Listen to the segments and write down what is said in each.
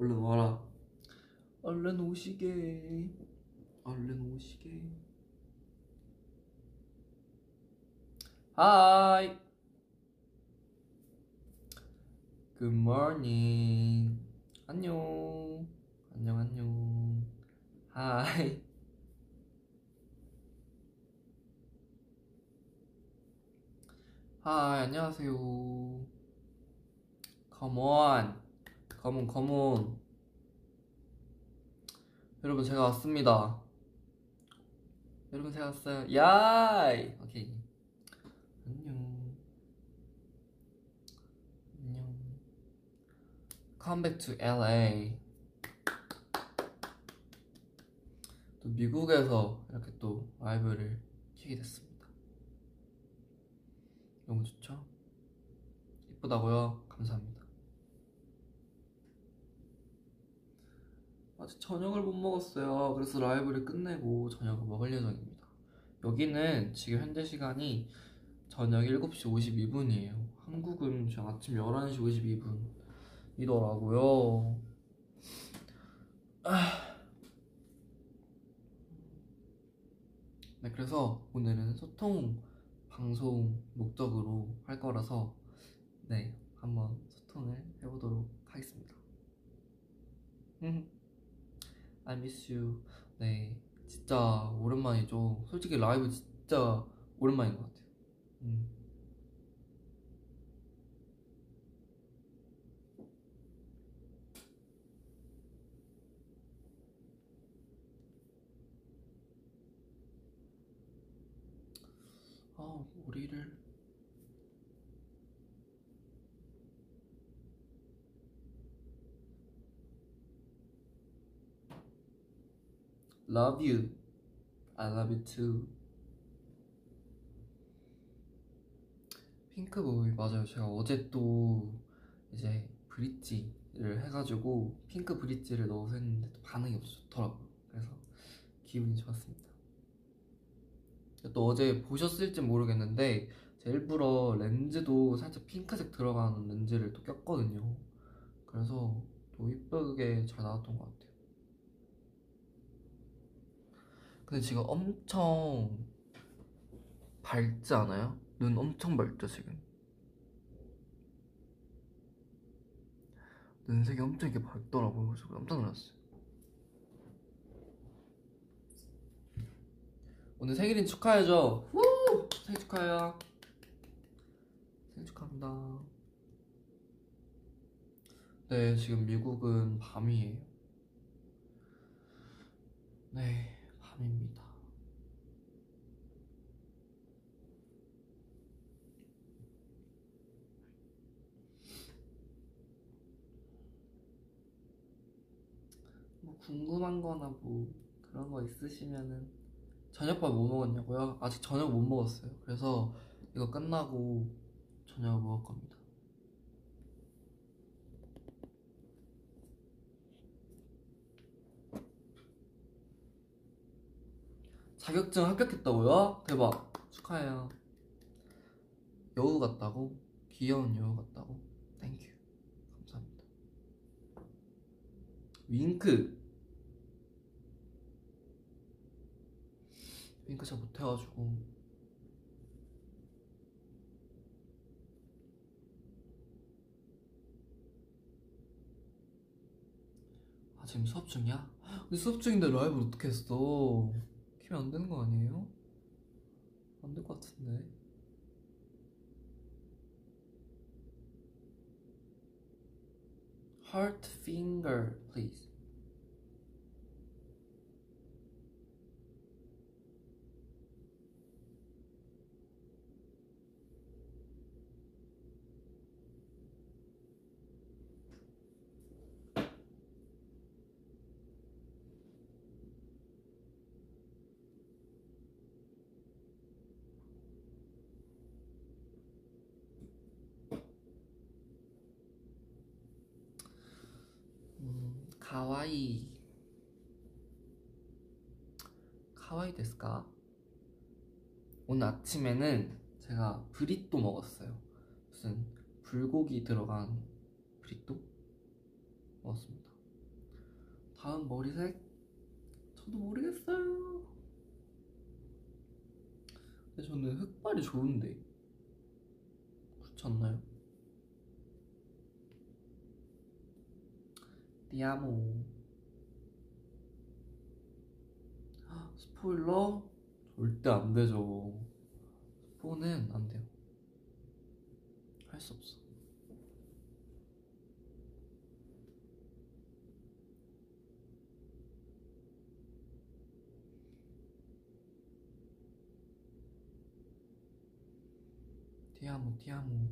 얼른 와라. 얼른 오시게. 얼른 오시게. Hi. Good morning. 안녕. 안녕 안녕. Hi. Hi, 안녕하세요. Come on. Come on, come on. 여러분, 제가 왔습니다. 여러분, 제가 왔어요. 야이! 오케이. 안녕. 안녕. Come back to LA. 또 미국에서 이렇게 또 라이브를 키게 됐습니다. 너무 좋죠? 이쁘다고요? 감사합니다. 아직 저녁을 못 먹었어요. 그래서 라이브를 끝내고 저녁을 먹을 예정입니다. 여기는 지금 현재 시간이 저녁 7시 52분이에요. 한국은 지금 아침 11시 52분이더라고요. 네, 그래서 오늘은 소통 방송 목적으로 할 거라서 네, 한번 소통을 해보도록 하겠습니다. I miss you. 네, 진짜 오랜만이죠. 솔직히 라이브 진짜 오랜만인 것 같아요. 머리를 Love you. I love you too. 핑크보이 맞아요. 제가 어제 또 이제 브릿지를 해가지고 핑크 브릿지를 넣어서 했는데 또 반응이 없었더라고요. 그래서 기분이 좋았습니다. 또 어제 보셨을지 모르겠는데 제가 일부러 렌즈도 살짝 핑크색 들어가는 렌즈를 또 꼈거든요. 그래서 또 이쁘게 잘 나왔던 것 같아요. 근데 지금 엄청 밝지 않아요? 눈 엄청 밝죠 지금? 눈색이 엄청 이렇게 밝더라고요. 그래서 깜짝 놀랐어요. 오늘 생일인 축하해줘. 우! 생일 축하해요. 생일 축하합니다. 네, 지금 미국은 밤이에요. 네, 밤입니다. 뭐 궁금한 거나 뭐 그런 거 있으시면은 저녁밥 뭐 먹었냐고요? 아직 저녁 못 먹었어요. 그래서 이거 끝나고 저녁을 먹을 겁니다. 자격증 합격했다고요? 대박! 축하해요. 여우 같다고? 귀여운 여우 같다고? 땡큐. 감사합니다. 윙크! 윙크 잘 못해가지고 아 지금 수업 중이야? 근데 수업 중인데 라이브를 어떻게 했어? 키면 안 되는 거 아니에요? 안 될 것 같은데. Heart finger, please. 가와이. 가와이 데스까? 오늘 아침에는 제가 브리또 먹었어요. 무슨 불고기 들어간 브리또? 먹었습니다. 다음 머리색? 저도 모르겠어요. 근데 저는 흑발이 좋은데, 그렇지 않나요? 디아모. 스포일러? 절대 안 되죠. 스포는 안 돼요. 할 수 없어. 티아모, 티아모.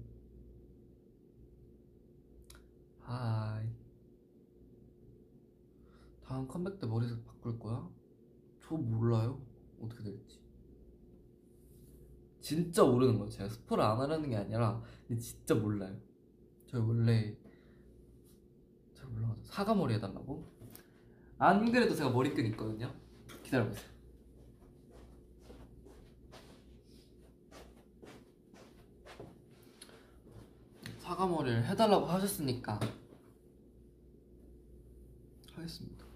하이. 다음 컴백 때 머리색 바꿀 거야? 저 몰라요. 어떻게 될지. 진짜 모르는 거예요. 제가 스포를 안 하려는 게 아니라, 근데 진짜 몰라요. 저 원래 잘 몰라가지고 사과머리 해달라고? 안 그래도 제가 머리끈 있거든요. 기다려보세요. 사과머리를 해달라고 하셨으니까 하겠습니다.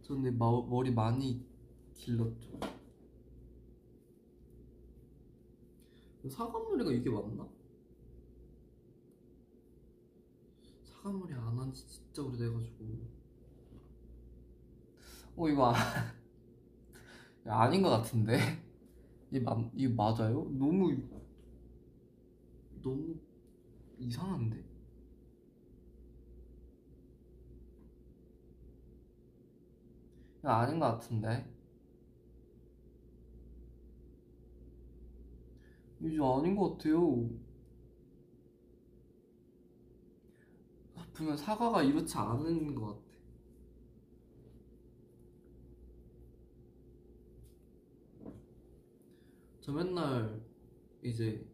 저는 머리 많이 길렀죠. 사과머리가 이게 맞나? 사과머리 안 한 지 진짜 오래돼가지고 이거 아닌 것 같은데? 이거 맞아요? 너무 이상한데? 이거 아닌 것 같은데? 이거 아닌 것 같아요. 보면 사과가 이렇지 않은 것 같아. 저 맨날 이제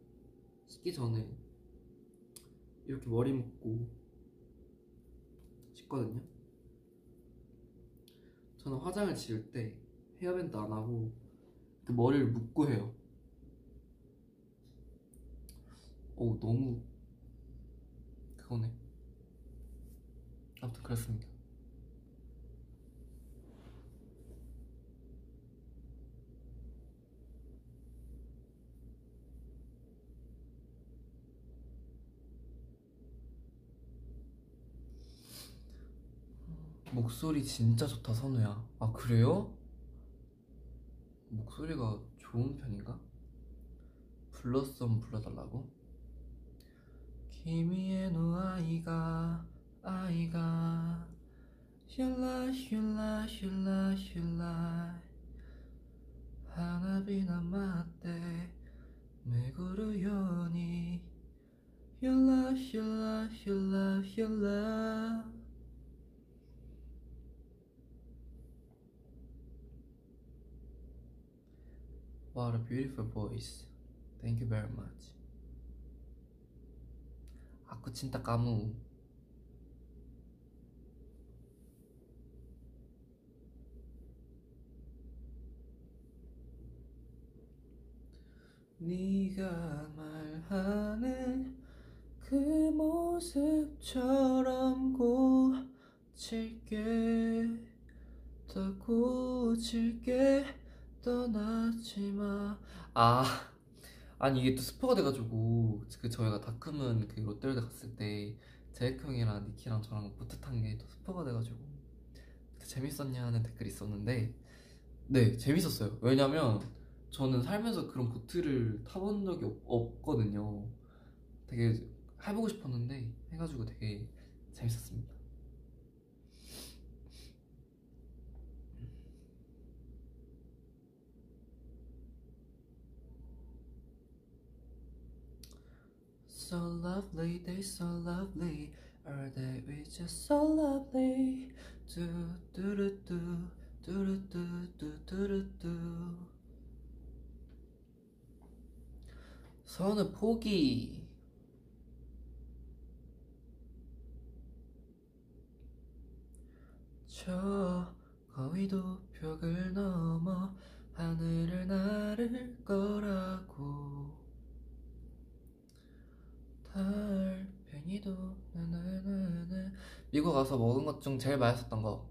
씻기 전에 이렇게 머리 묶고 씻거든요. 저는 화장을 지을 때 헤어밴드 안 하고 머리를 묶고 해요. 너무 그거네. 아무튼 그렇습니다. 목소리 진짜 좋다, 선우야. 아, 그래요? 목소리가 좋은 편인가? 블러썸 불러달라고? 키미의 노 아이가 슐라 하나비나 마떼 메구루 요니 슐라 What a beautiful voice. Thank you very much. Aku cinta kamu. 네가 말하는 그 모습처럼 고칠게. 더 고칠게. 떠나지마. 아니 이게 또 스포가 돼가지고 저희가 다크문 그 롯데월드 갔을 때 제이크 형이랑 니키랑 저랑 보트 탄 게 또 스포가 돼가지고 재밌었냐 하는 댓글이 있었는데, 네, 재밌었어요. 왜냐면 저는 살면서 그런 보트를 타본 적이 없거든요. 되게 해보고 싶었는데 해가지고 되게 재밌었습니다. So lovely, they so lovely. Our day is just so lovely. Do do do do do do do do do. 선우 포기. 저 거위도 벽을 넘어 하늘을 나를 거라고. 가을 변이도 나나나나. 미국 가서 먹은 것 중 제일 맛있었던 거.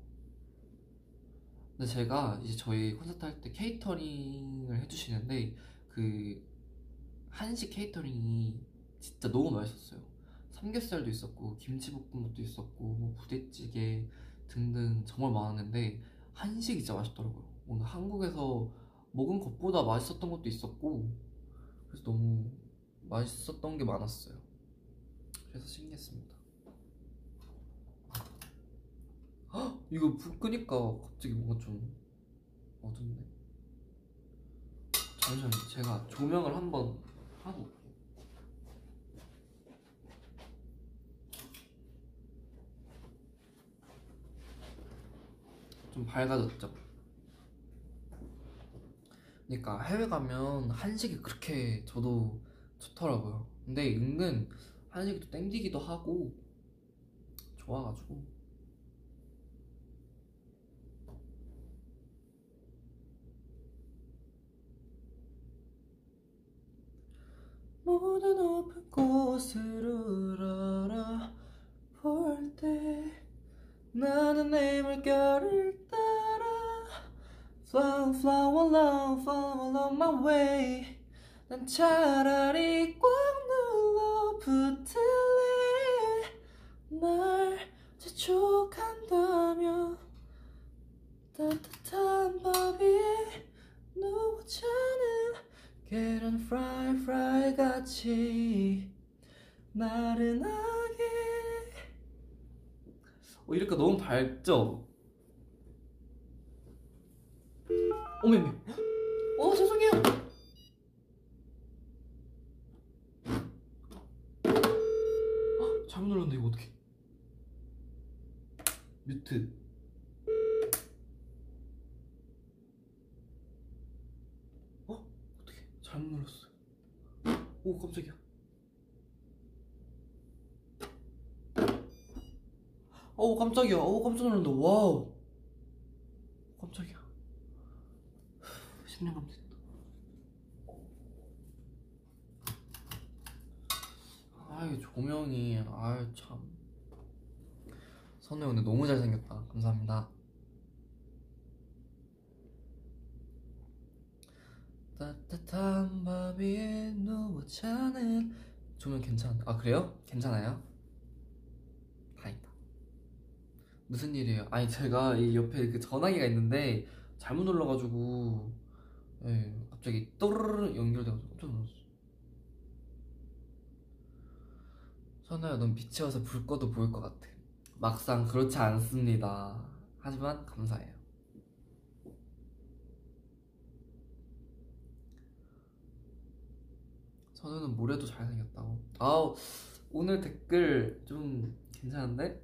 근데 제가 이제 저희 콘서트 할 때 케이터링을 해주시는데 그 한식 케이터링이 진짜 너무 맛있었어요. 삼겹살도 있었고 김치볶음밥도 있었고 뭐 부대찌개 등등 정말 많았는데 한식이 진짜 맛있더라고요. 오늘 한국에서 먹은 것보다 맛있었던 것도 있었고 그래서 너무 맛있었던 게 많았어요. 그래서 신기했습니다. 헉! 이거 불 끄니까 갑자기 뭔가 좀 어둡네. 잠시만요, 제가 조명을 한번 하고 올게요. 좀 밝아졌죠? 그러니까 해외 가면 한식이 그렇게 저도 좋더라고요. 근데 은근 한식도 땡기기도 하고 좋아가지고. 모든 높은 곳을 알아볼 때 나는 내 물결을 따라 Flow, flow along, follow along my way. 난 차라리 꽉 눌러 붙을래. 날 재촉한다면 따뜻한 밥 위에 누워 자는 계란 프라이 프라이 같이 나른하게. 이렇게 너무 밝죠? 어메 죄송해요. 잘못 눌렀는데 이거 어떡해. 뮤트. 어떡해. 잘못 눌렀어. 오 깜짝이야. 오 깜짝이야. 오 깜짝 놀랐는데. 와우 깜짝이야. 신뢰감 됐다. 아이 조명이 아유 참. 선우 오늘 너무 잘생겼다. 감사합니다. 따뜻한 밥 위에 누워 자는. 조명 괜찮아. 아 그래요? 괜찮아요? 다행이다. 무슨 일이에요? 아니 제가 이 옆에 그 전화기가 있는데 잘못 눌러가지고 갑자기 또르르 연결돼가지고 깜짝 놀랐어. 선우야 넌 빛이 와서 불 꺼도 보일 것 같아. 막상 그렇지 않습니다. 하지만 감사해요. 선우는 모레도 잘생겼다고. 아우 오늘 댓글 좀 괜찮은데?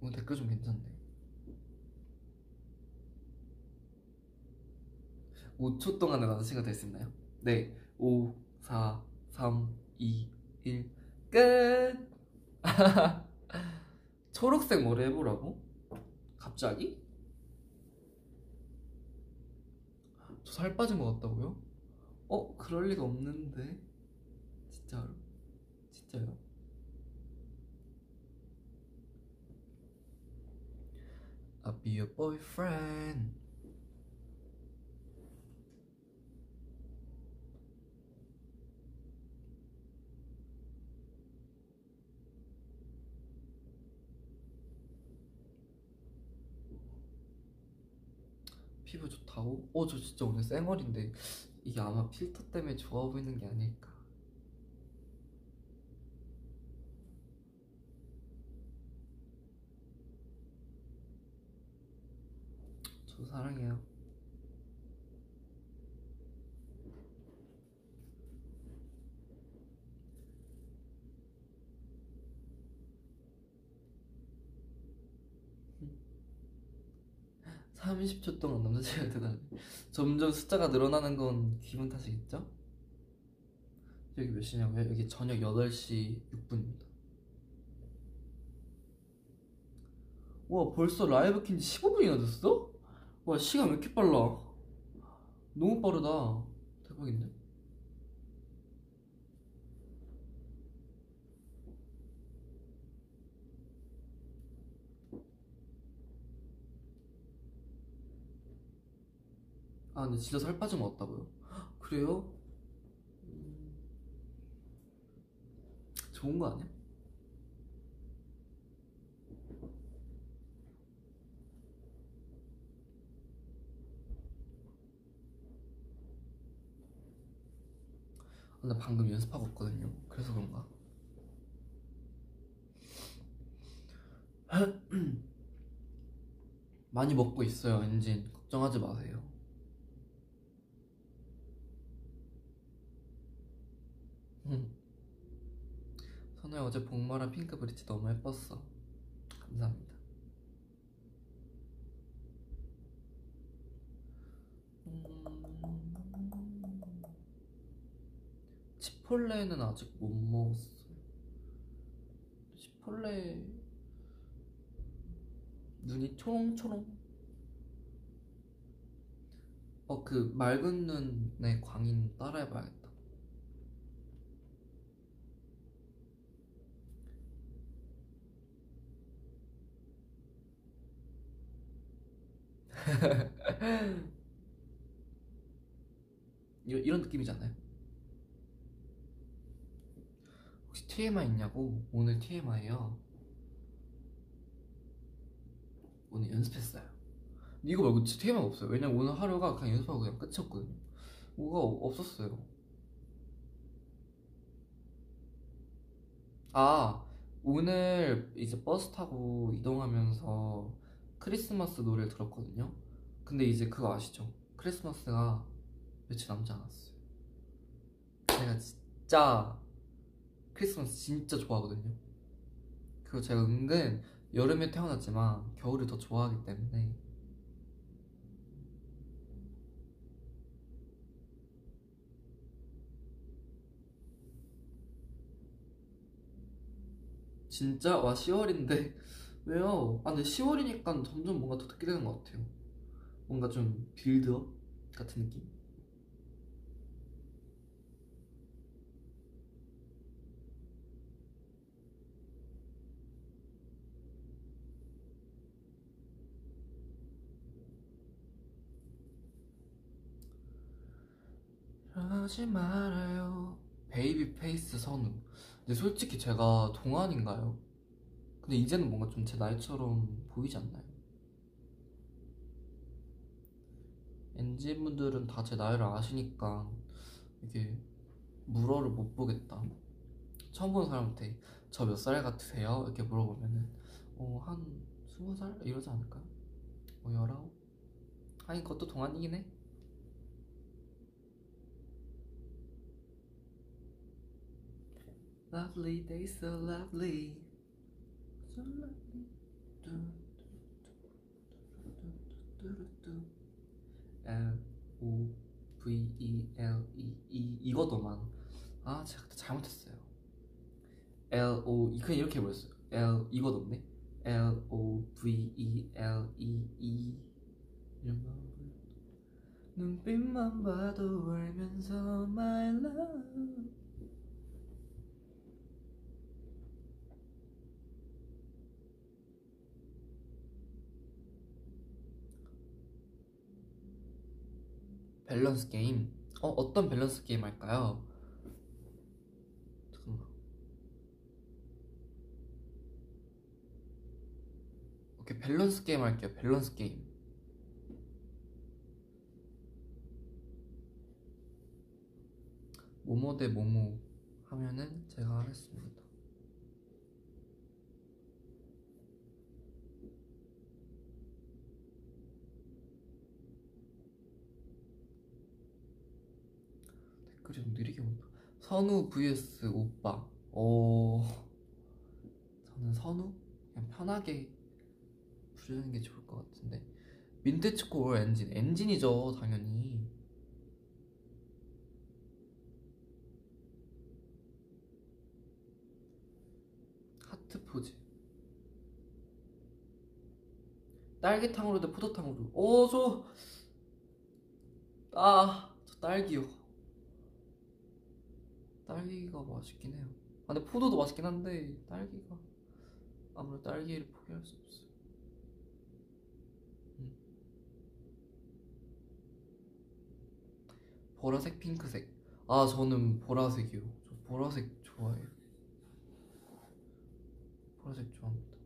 오늘 댓글 좀 괜찮네. 5초 동안에 남자친구가 될 수 있나요? 네 5, 4, 3 2, 1, 끝! 초록색 머리 해보라고? 갑자기? 저 살 빠진 것 같다고요? 그럴 리가 없는데. 진짜로? 진짜요? I'll be your boyfriend. 피부 좋다고? 저 진짜 오늘 쌩얼인데 이게 아마 필터 때문에 좋아 보이는 게 아닐까. 저도 사랑해요. 응. 30초 동안 남자친구가 되다니. 점점 숫자가 늘어나는 건 기분 탓이겠죠? 여기 몇 시냐고요? 여기 저녁 8시 6분입니다. 와 벌써 라이브 킨 지 15분이나 됐어? 와 시간 왜 이렇게 빨라. 너무 빠르다. 대박인데? 아 근데 진짜 살 빠져 먹었다고요? 그래요? 좋은 거 아니야? 근데 방금 연습하고 왔거든요. 그래서 그런가? 많이 먹고 있어요, 엔진. 걱정하지 마세요. 선우야, 어제 복마랑 핑크 브릿지 너무 예뻤어. 감사합니다. 치폴레는 아직 못 먹었어요. 치폴레 눈이 초롱초롱. 그 맑은 눈의 광인 따라해봐야겠다. 이런 느낌이잖아요. 혹시 TMI 있냐고? 오늘 TMI예요. 오늘 연습했어요. 근데 이거 말고 진짜 TMI가 없어요. 왜냐면 오늘 하루가 그냥 연습하고 그냥 끝이었거든요. 뭐가 없었어요. 아, 오늘 이제 버스 타고 이동하면서 크리스마스 노래를 들었거든요. 근데 이제 그거 아시죠? 크리스마스가 며칠 남지 않았어요. 제가 진짜 크리스마스 진짜 좋아하거든요. 그리고 제가 은근 여름에 태어났지만 겨울을 더 좋아하기 때문에 진짜 와 10월인데 왜요? 아 근데 10월이니까 점점 뭔가 더 듣게 되는 것 같아요. 뭔가 좀 빌드업 같은 느낌? 하지 말아요. 베이비 페이스 선우. 근데 솔직히 제가 동안인가요? 근데 이제는 뭔가 좀 제 나이처럼 보이지 않나요? 엔진 분들은 다 제 나이를 아시니까 이게 물어를 못 보겠다. 처음 본 사람한테 저 몇 살 같으세요? 이렇게 물어보면은 한 20살? 이러지 않을까요? 19? 아니 그것도 동안이긴 해. Lovely day, so lovely. So lovely. L-O-V-E-L-E-E. 이거도만. 아, 제가 그때 잘못했어요. L-O, 그냥 이렇게 해버렸어요. L, 이거도 없네. L-O-V-E-L-E-E. 이런 거. 눈빛만 봐도 알면서 my love. 밸런스 게임? 어떤 밸런스 게임 할까요? 잠깐만. 오케이, 밸런스 게임 할게요. 밸런스 게임. 모모 대 모모 하면은 제가 하겠습니다. 댓글이 좀 느리게 온다. 선우 vs 오빠. 저는 선우? 그냥 편하게 부르는 게 좋을 것 같은데. 민트초코 올 엔진. 엔진이죠, 당연히. 하트 포즈. 딸기탕으로 대 포도탕으로. 저 딸기요. 딸기가 맛있긴 해요. 아 근데 포도도 맛있긴 한데 딸기가 아무래도 딸기를 포기할 수 없어요. 보라색, 핑크색. 아, 저는 보라색이요. 저 보라색 좋아해요. 보라색 좋아합니다.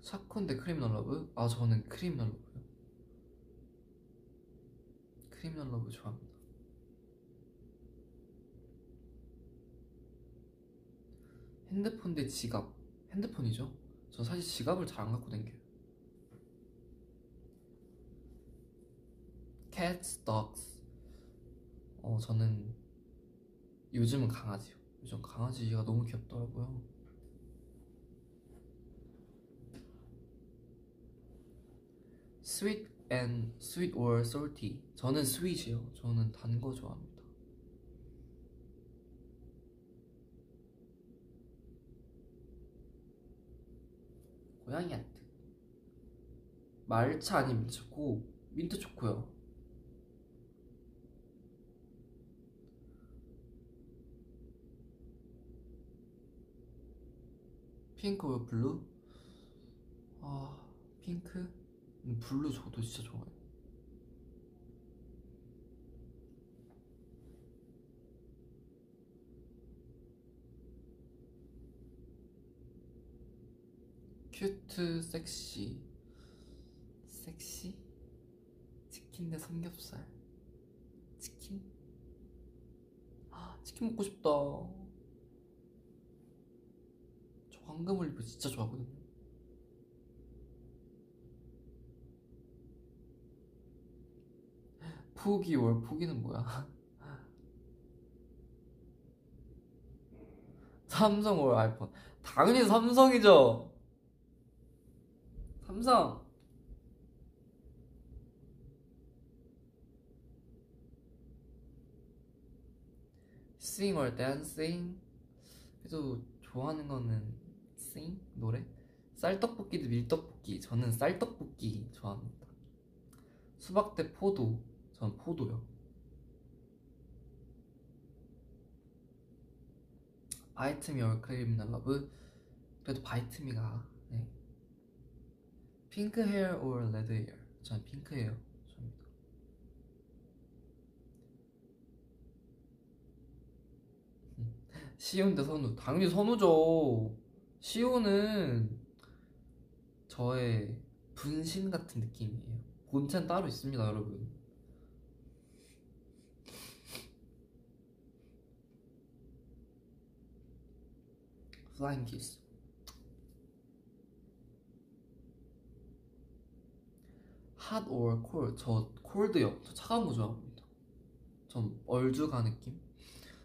샤콘데 크리미널 러브? 아, 저는 크리미널 러브요. 크리미널 러브 좋아합니다. 핸드폰 대 지갑. 핸드폰이죠? 전 사실 지갑을 잘 안 갖고 다녀요. Cats, dogs. 저는 요즘은 강아지요. 요즘 강아지가 너무 귀엽더라고요. Sweet and sweet or salty. 저는 sweet이요. 저는 단 거 좋아합니다. 고양이한테 말차 아니면 민트초코. 민트초코요. 핑크 왜 블루? 아, 핑크? 블루 저도 진짜 좋아해요. 큐트, 섹시. 섹시? 치킨 대 삼겹살. 치킨? 아, 치킨 먹고 싶다. 저 황금올리브 진짜 좋아하거든요. 포기 월 포기는 뭐야? 삼성 월 아이폰. 당연히 삼성이죠. 삼성. sing or dancing. 그래도 좋아하는 거는 sing 노래. 쌀떡볶이 대 밀떡볶이. 저는 쌀떡볶이 좋아합니다. 수박 대 포도. 저는 포도요. 바이트 미 or 크리미널 러브. 그래도 바이트 미가. 네. 핑크 헤어 or 레드 헤어? 저는 핑크 헤어 좋아합니다. 시온 대 선우. 당연히 선우죠. 시온은 저의 분신 같은 느낌이에요. 본체는 따로 있습니다, 여러분. Flying Kiss. Hot or cold? 저 콜드요. 저 차가운 거 좋아합니다. 전 얼죽한 느낌?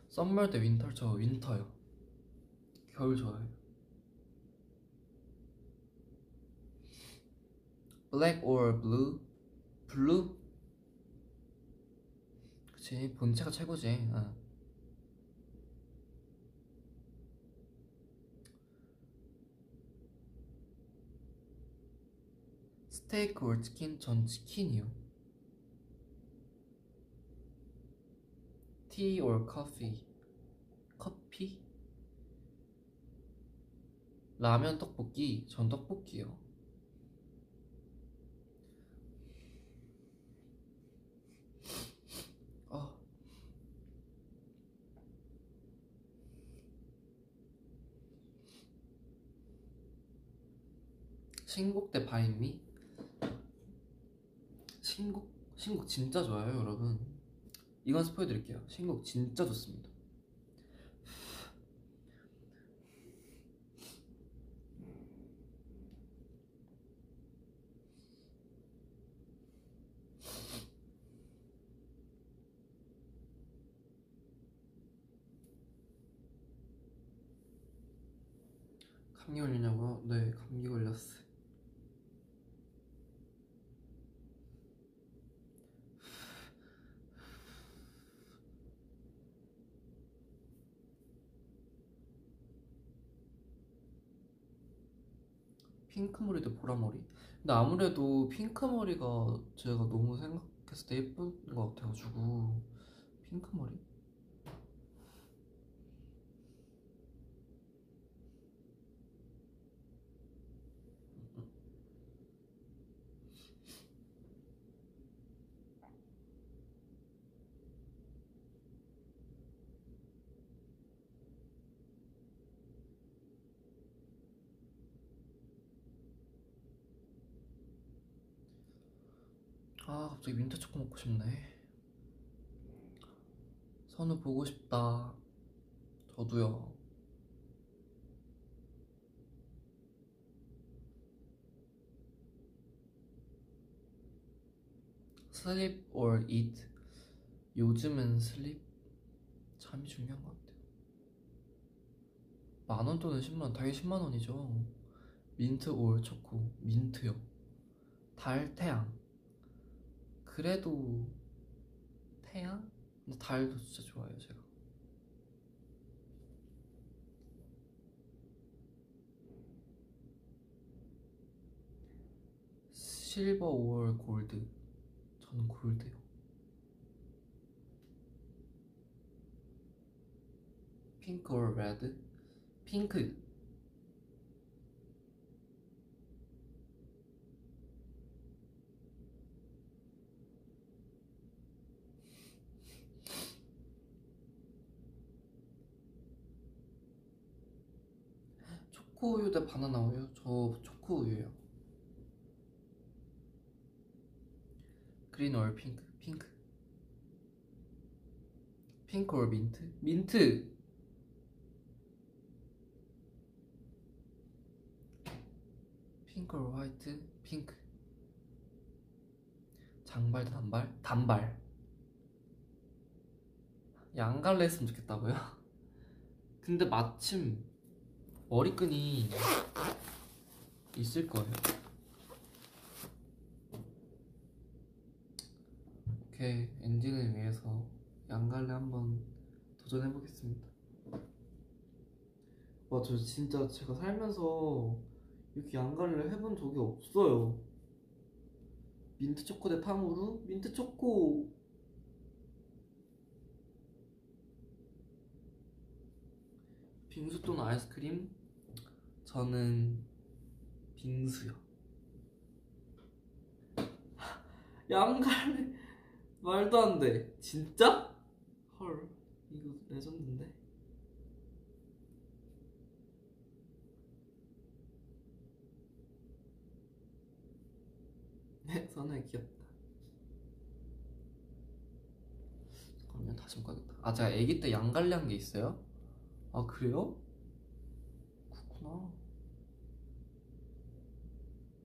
썸머 대 윈터? 저 윈터요. 겨울 좋아해요. Black or blue? 블루? 그치, 본체가 최고지. 아. 스테이크 or 치킨? 전 치킨이요. tea or coffee? 커피? 라면 떡볶이? 전 떡볶이요. 신곡 대 바인미? 신곡 진짜 좋아요, 여러분. 이건 스포해 드릴게요. 신곡 진짜 좋습니다. 감기 걸리냐고요? 네, 감기 걸렸어요. 핑크머리 대 보라머리. 근데 아무래도 핑크머리가 제가 너무 생각했을 때 예쁜 것 같아가지고 핑크머리? 아, 갑자기 민트 초코 먹고 싶네. 선우 보고 싶다. 저도요. Sleep or eat? 요즘은 sleep? 잠이 중요한 것 같아요. 10,000원 또는 100,000원, 당연히 100,000원이죠. 민트 or 초코? 민트요. 달, 태양. 그래도 태양? 근데 달도 진짜 좋아해요, 제가. 실버 or 골드? 저는 골드요. 핑크 or 레드? 핑크. 초코우유 대 바나나우유? 저 초코우유예요. 그린 or 핑크? 핑크. 핑크 or 민트? 민트! 핑크 or 화이트? 핑크. 장발 대 단발? 단발. 양갈래 했으면 좋겠다고요? 근데 마침 머리끈이 있을 거예요. 오케이, 엔진을 위해서 양갈래 한번 도전해 보겠습니다. 와, 저 진짜 제가 살면서 이렇게 양갈래를 해본 적이 없어요. 민트 초코 대 탕후루? 민트 초코! 빙수 또는 아이스크림? 저는 빙수요. 양갈래? 말도 안 돼. 진짜? 헐, 이거 레전드인데? 네, 선우야 귀엽다. 잠깐만요, 다시 묶어야겠다. 아, 제가 아기 때 양갈래 한 게 있어요? 아, 그래요? 그렇구나.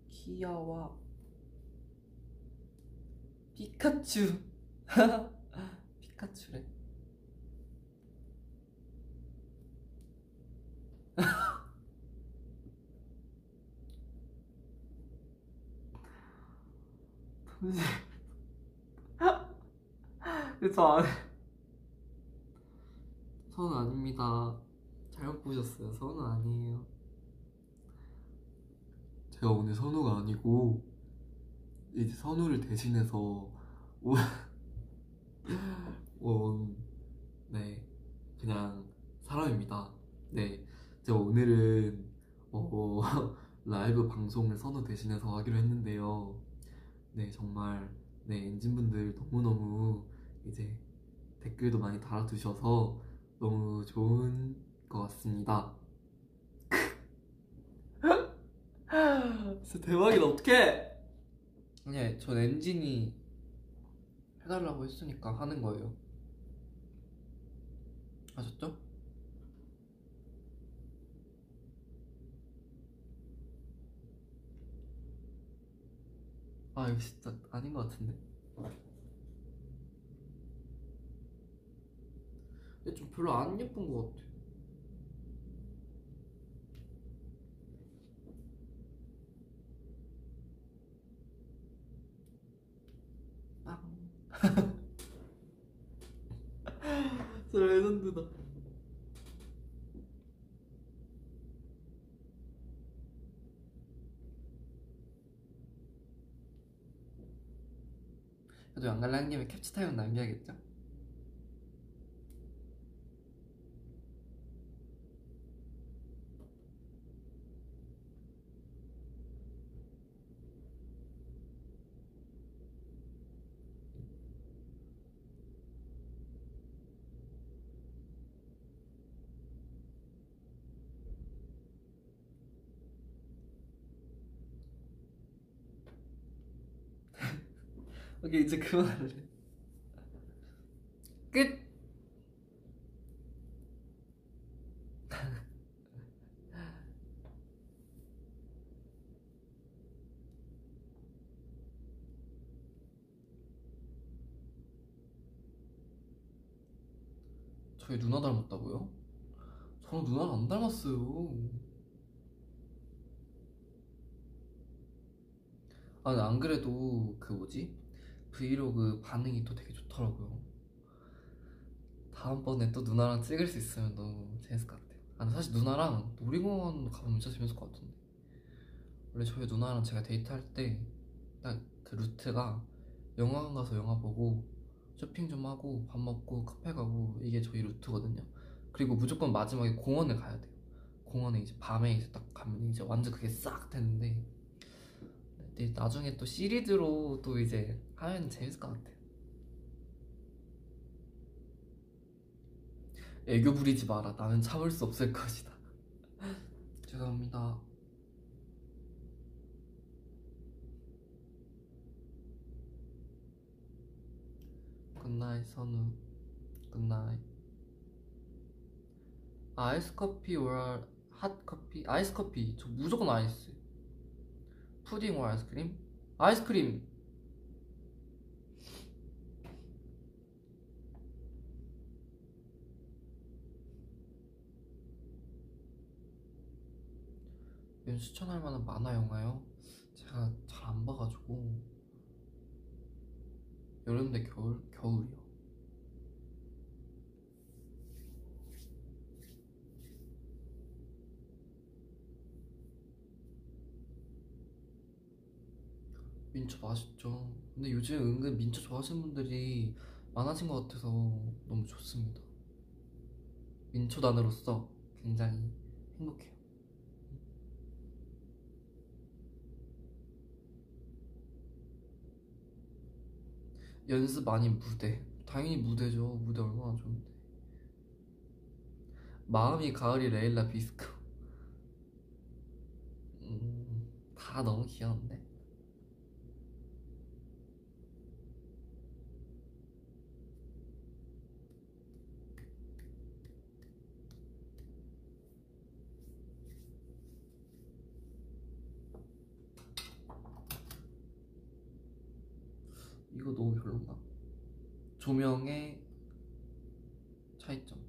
귀여워. 피카츄. 피카츄래. 저 안 해. 선우 아닙니다. 잘못 보셨어요. 선우 아니에요. 제가 오늘 선우가 아니고 이제 선우를 대신해서 네, 그냥 사람입니다. 네, 제가 오늘은 라이브 방송을 선우 대신해서 하기로 했는데요. 네, 정말 네, 엔진분들 너무너무 이제 댓글도 많이 달아주셔서 너무 좋은 것 같습니다. 진짜 대박이다. 어떡해. 아니, 전 엔진이 해달라고 했으니까 하는 거예요. 아셨죠? 아, 이거 진짜 아닌 것 같은데? 근데 좀 별로 안 예쁜 것 같아. 빵. 저 레전드다. 그래도 양갈래 한 김에 캡처 타임 남겨야겠죠? 오케이, 이제 그만할래. 끝. 저희 누나 닮았다고요? 저는 누나를 안 닮았어요. 아니 안 그래도 그 뭐지? 브이로그 반응이 또 되게 좋더라고요. 다음번에 또 누나랑 찍을 수 있으면 너무 재밌을 것 같아요. 아니 사실 누나랑 놀이공원 가보면 진짜 재밌을 것 같은데, 원래 저희 누나랑 제가 데이트할 때 딱 그 루트가 영화관 가서 영화 보고 쇼핑 좀 하고 밥 먹고 카페 가고, 이게 저희 루트거든요. 그리고 무조건 마지막에 공원을 가야 돼요. 공원에 이제 밤에 이제 딱 가면 이제 완전 그게 싹 되는데, 나중에 또 시리즈로 또 이제 하면 재밌을 것 같아요. 애교 부리지 마라, 나는 참을 수 없을 것이다. 죄송합니다. 굿나잇 선우. 굿나잇. 아이스 커피 or 핫 커피? 아이스 커피. 저 무조건 아이스. 푸딩 or 아이스크림? 아이스크림. 요즘 추천할 만한 만화 영화요? 제가 잘 안 봐가지고. 여름 대 겨울? 겨울이요. 민초 맛있죠. 근데 요즘 은근 민초 좋아하시는 분들이 많아진 것 같아서 너무 좋습니다. 민초단으로서 굉장히 행복해요. 연습 아닌 무대. 당연히 무대죠. 무대 얼마나 좋은데. 마음이 가을이 레일라 비스코. 다 너무 귀여운데. 이거 너무 별론가? 조명의 차이점.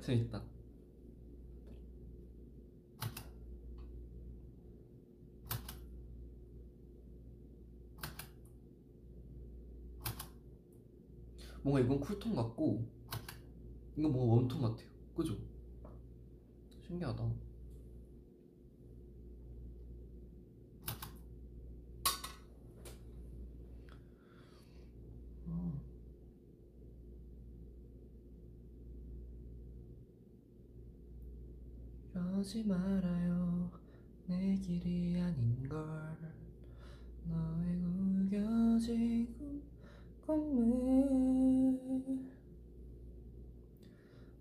재밌다. 뭔가 이건 쿨톤 같고 이건 뭔가 웜톤 같아요. 그죠? 신기하다. 오지 말아요, 내 길이 아닌걸. 너의 구겨진 콧물.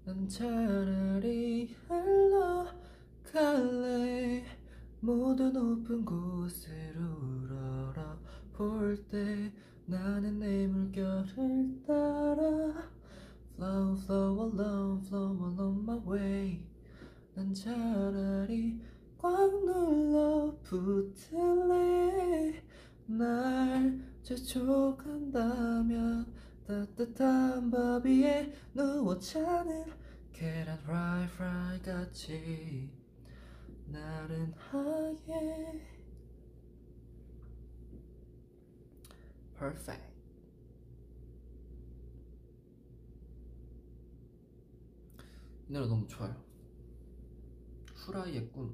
난 차라리 흘러갈래. 모두 높은 곳을 우러러 볼 때 나는 내 물결을 따라 Flow, flow along my way. 난 차라리 꽉 눌러 붙을래. 날 재촉한다면 따뜻한 밥 위에 누워 자는 계란 프라이 같이 나른하게. Perfect. 이 노래 너무 좋아요. 후라이의 꿈.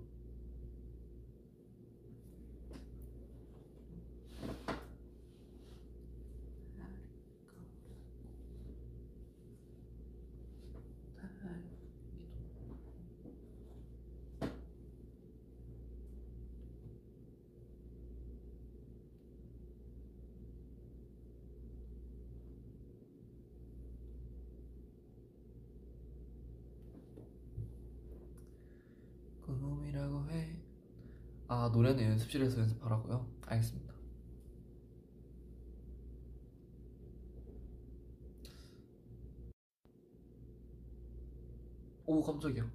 아, 노래는 연습실에서 연습하라고요? 알겠습니다. 오, 깜짝이야.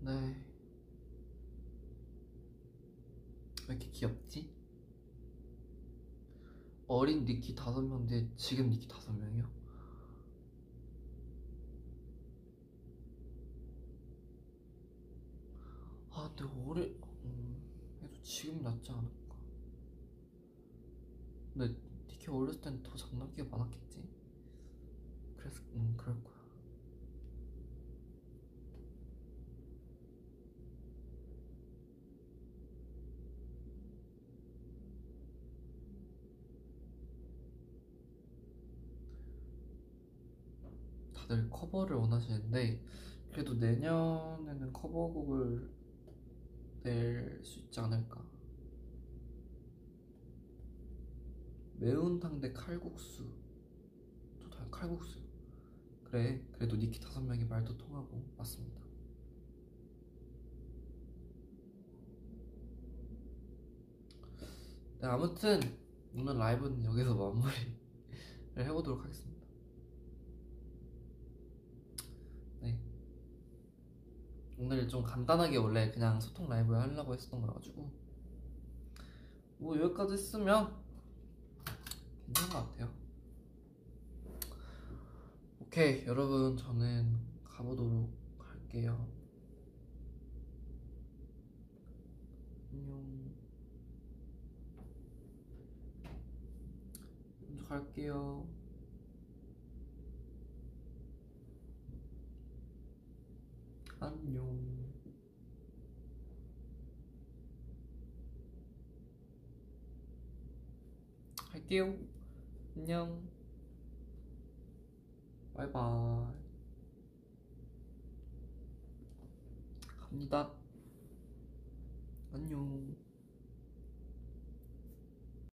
네. 왜 이렇게 귀엽지? 어린 니키 5명인데 지금 니키 5명이요? 아, 근데 그래도 지금 낫지 않을까? 근데 니키 어렸을 땐 더 장난기가 많았겠지? 그래서 그럴 거야. 다들 커버를 원하시는데 그래도 내년에는 커버곡을 낼 수 있지 않을까. 매운탕 대 칼국수. 저 다 칼국수요. 그래, 그래도 니키 5명이 말도 통하고. 맞습니다. 네, 아무튼 오늘 라이브는 여기서 마무리를 해보도록 하겠습니다. 오늘 좀 간단하게 원래 그냥 소통 라이브 하려고 했었던 거라가지고 뭐 여기까지 했으면 괜찮은 것 같아요. 오케이, 여러분 저는 가보도록 할게요. 안녕. 먼저 갈게요. 안녕. 갈게요. 안녕. 바이바이. 갑니다. 안녕.